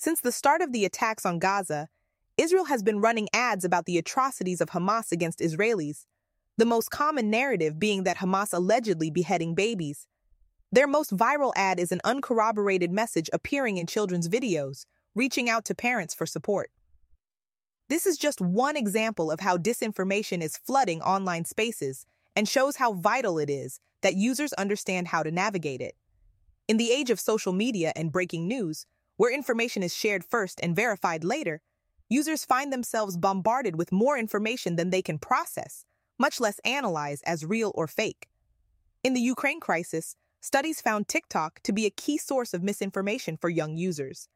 Since the start of the attacks on Gaza, Israel has been running ads about the atrocities of Hamas against Israelis, the most common narrative being that Hamas allegedly beheading babies. Their most viral ad is an uncorroborated message appearing in children's videos, reaching out to parents for support. This is just one example of how disinformation is flooding online spaces and shows how vital it is that users understand how to navigate it. In the age of social media and breaking news, where information is shared first and verified later, users find themselves bombarded with more information than they can process, much less analyze as real or fake. In the Ukraine crisis, studies found TikTok to be a key source of misinformation for young users.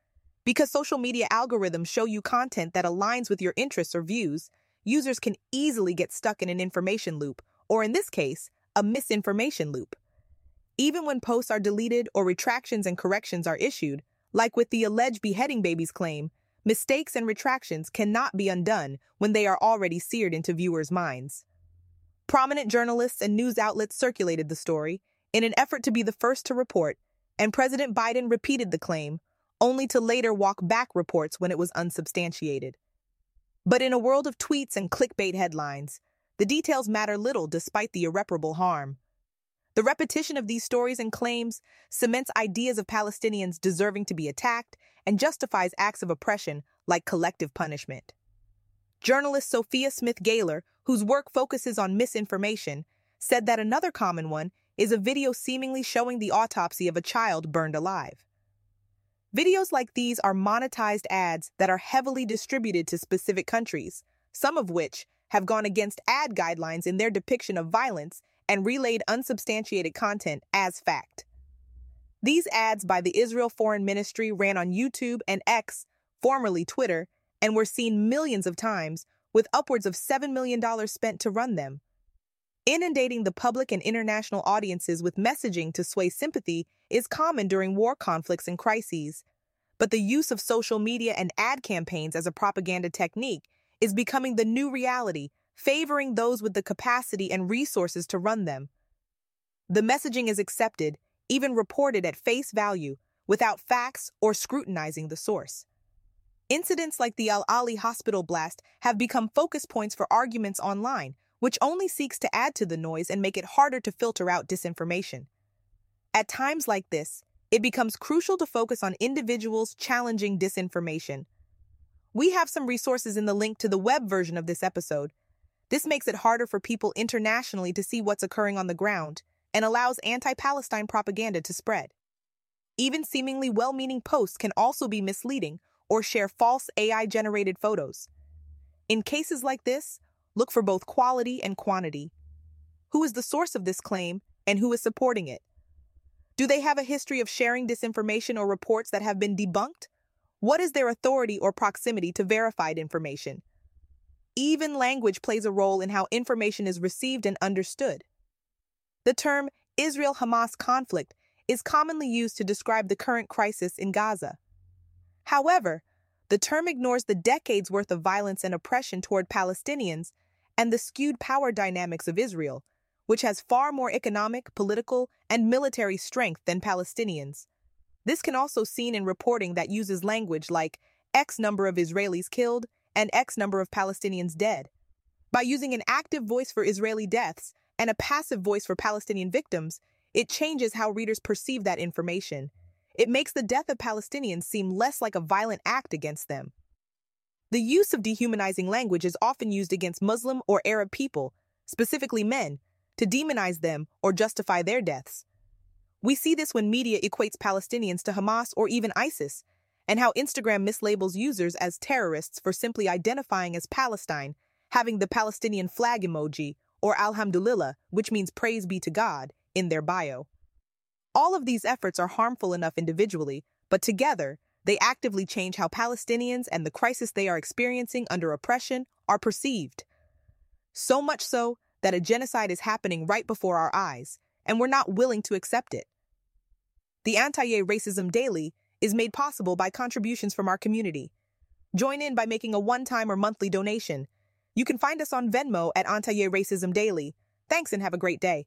Because social media algorithms show you content that aligns with your interests or views, users can easily get stuck in an information loop, or in this case, a misinformation loop. Even when posts are deleted or retractions and corrections are issued, like with the alleged beheading babies claim, mistakes and retractions cannot be undone when they are already seared into viewers' minds. Prominent journalists and news outlets circulated the story, in an effort to be the first to report, and President Biden repeated the claim, only to later walk back reports when it was unsubstantiated. But in a world of tweets and clickbait headlines, the details matter little despite the irreparable harm. The repetition of these stories and claims cements ideas of Palestinians deserving to be attacked and justifies acts of oppression like collective punishment. Journalist Sophia Smith-Gaylor, whose work focuses on misinformation, said that another common one is a video seemingly showing the autopsy of a child burned alive. Videos like these are monetized ads that are heavily distributed to specific countries, some of which have gone against ad guidelines in their depiction of violence and relayed unsubstantiated content as fact. These ads by the Israel Foreign Ministry ran on YouTube and X, formerly Twitter, and were seen millions of times, with upwards of $7 million spent to run them. Inundating the public and international audiences with messaging to sway sympathy is common during war conflicts and crises, but the use of social media and ad campaigns as a propaganda technique is becoming the new reality, favoring those with the capacity and resources to run them. The messaging is accepted, even reported at face value, without facts or scrutinizing the source. Incidents like the Al Ahli hospital blast have become focus points for arguments online, which only seeks to add to the noise and make it harder to filter out disinformation. At times like this, it becomes crucial to focus on individuals challenging disinformation. We have some resources in the link to the web version of this episode. This makes it harder for people internationally to see what's occurring on the ground and allows anti-Palestine propaganda to spread. Even seemingly well-meaning posts can also be misleading or share false AI-generated photos. In cases like this, look for both quality and quantity. Who is the source of this claim and who is supporting it? Do they have a history of sharing disinformation or reports that have been debunked? What is their authority or proximity to verified information? Even language plays a role in how information is received and understood. The term Israel-Hamas conflict is commonly used to describe the current crisis in Gaza. However, the term ignores the decades' worth of violence and oppression toward Palestinians and the skewed power dynamics of Israel, which has far more economic, political, and military strength than Palestinians. This can also be seen in reporting that uses language like X number of Israelis killed and X number of Palestinians dead. By using an active voice for Israeli deaths and a passive voice for Palestinian victims, it changes how readers perceive that information. It makes the death of Palestinians seem less like a violent act against them. The use of dehumanizing language is often used against Muslim or Arab people, specifically men, to demonize them or justify their deaths. We see this when media equates Palestinians to Hamas or even ISIS, and how Instagram mislabels users as terrorists for simply identifying as Palestine, having the Palestinian flag emoji, or Alhamdulillah, which means praise be to God, in their bio. All of these efforts are harmful enough individually, but together, they actively change how Palestinians and the crisis they are experiencing under oppression are perceived. So much so that a genocide is happening right before our eyes, and we're not willing to accept it. The Anti-Racism Daily is made possible by contributions from our community. Join in by making a one-time or monthly donation. You can find us on Venmo at Anti-Racism Daily. Thanks and have a great day.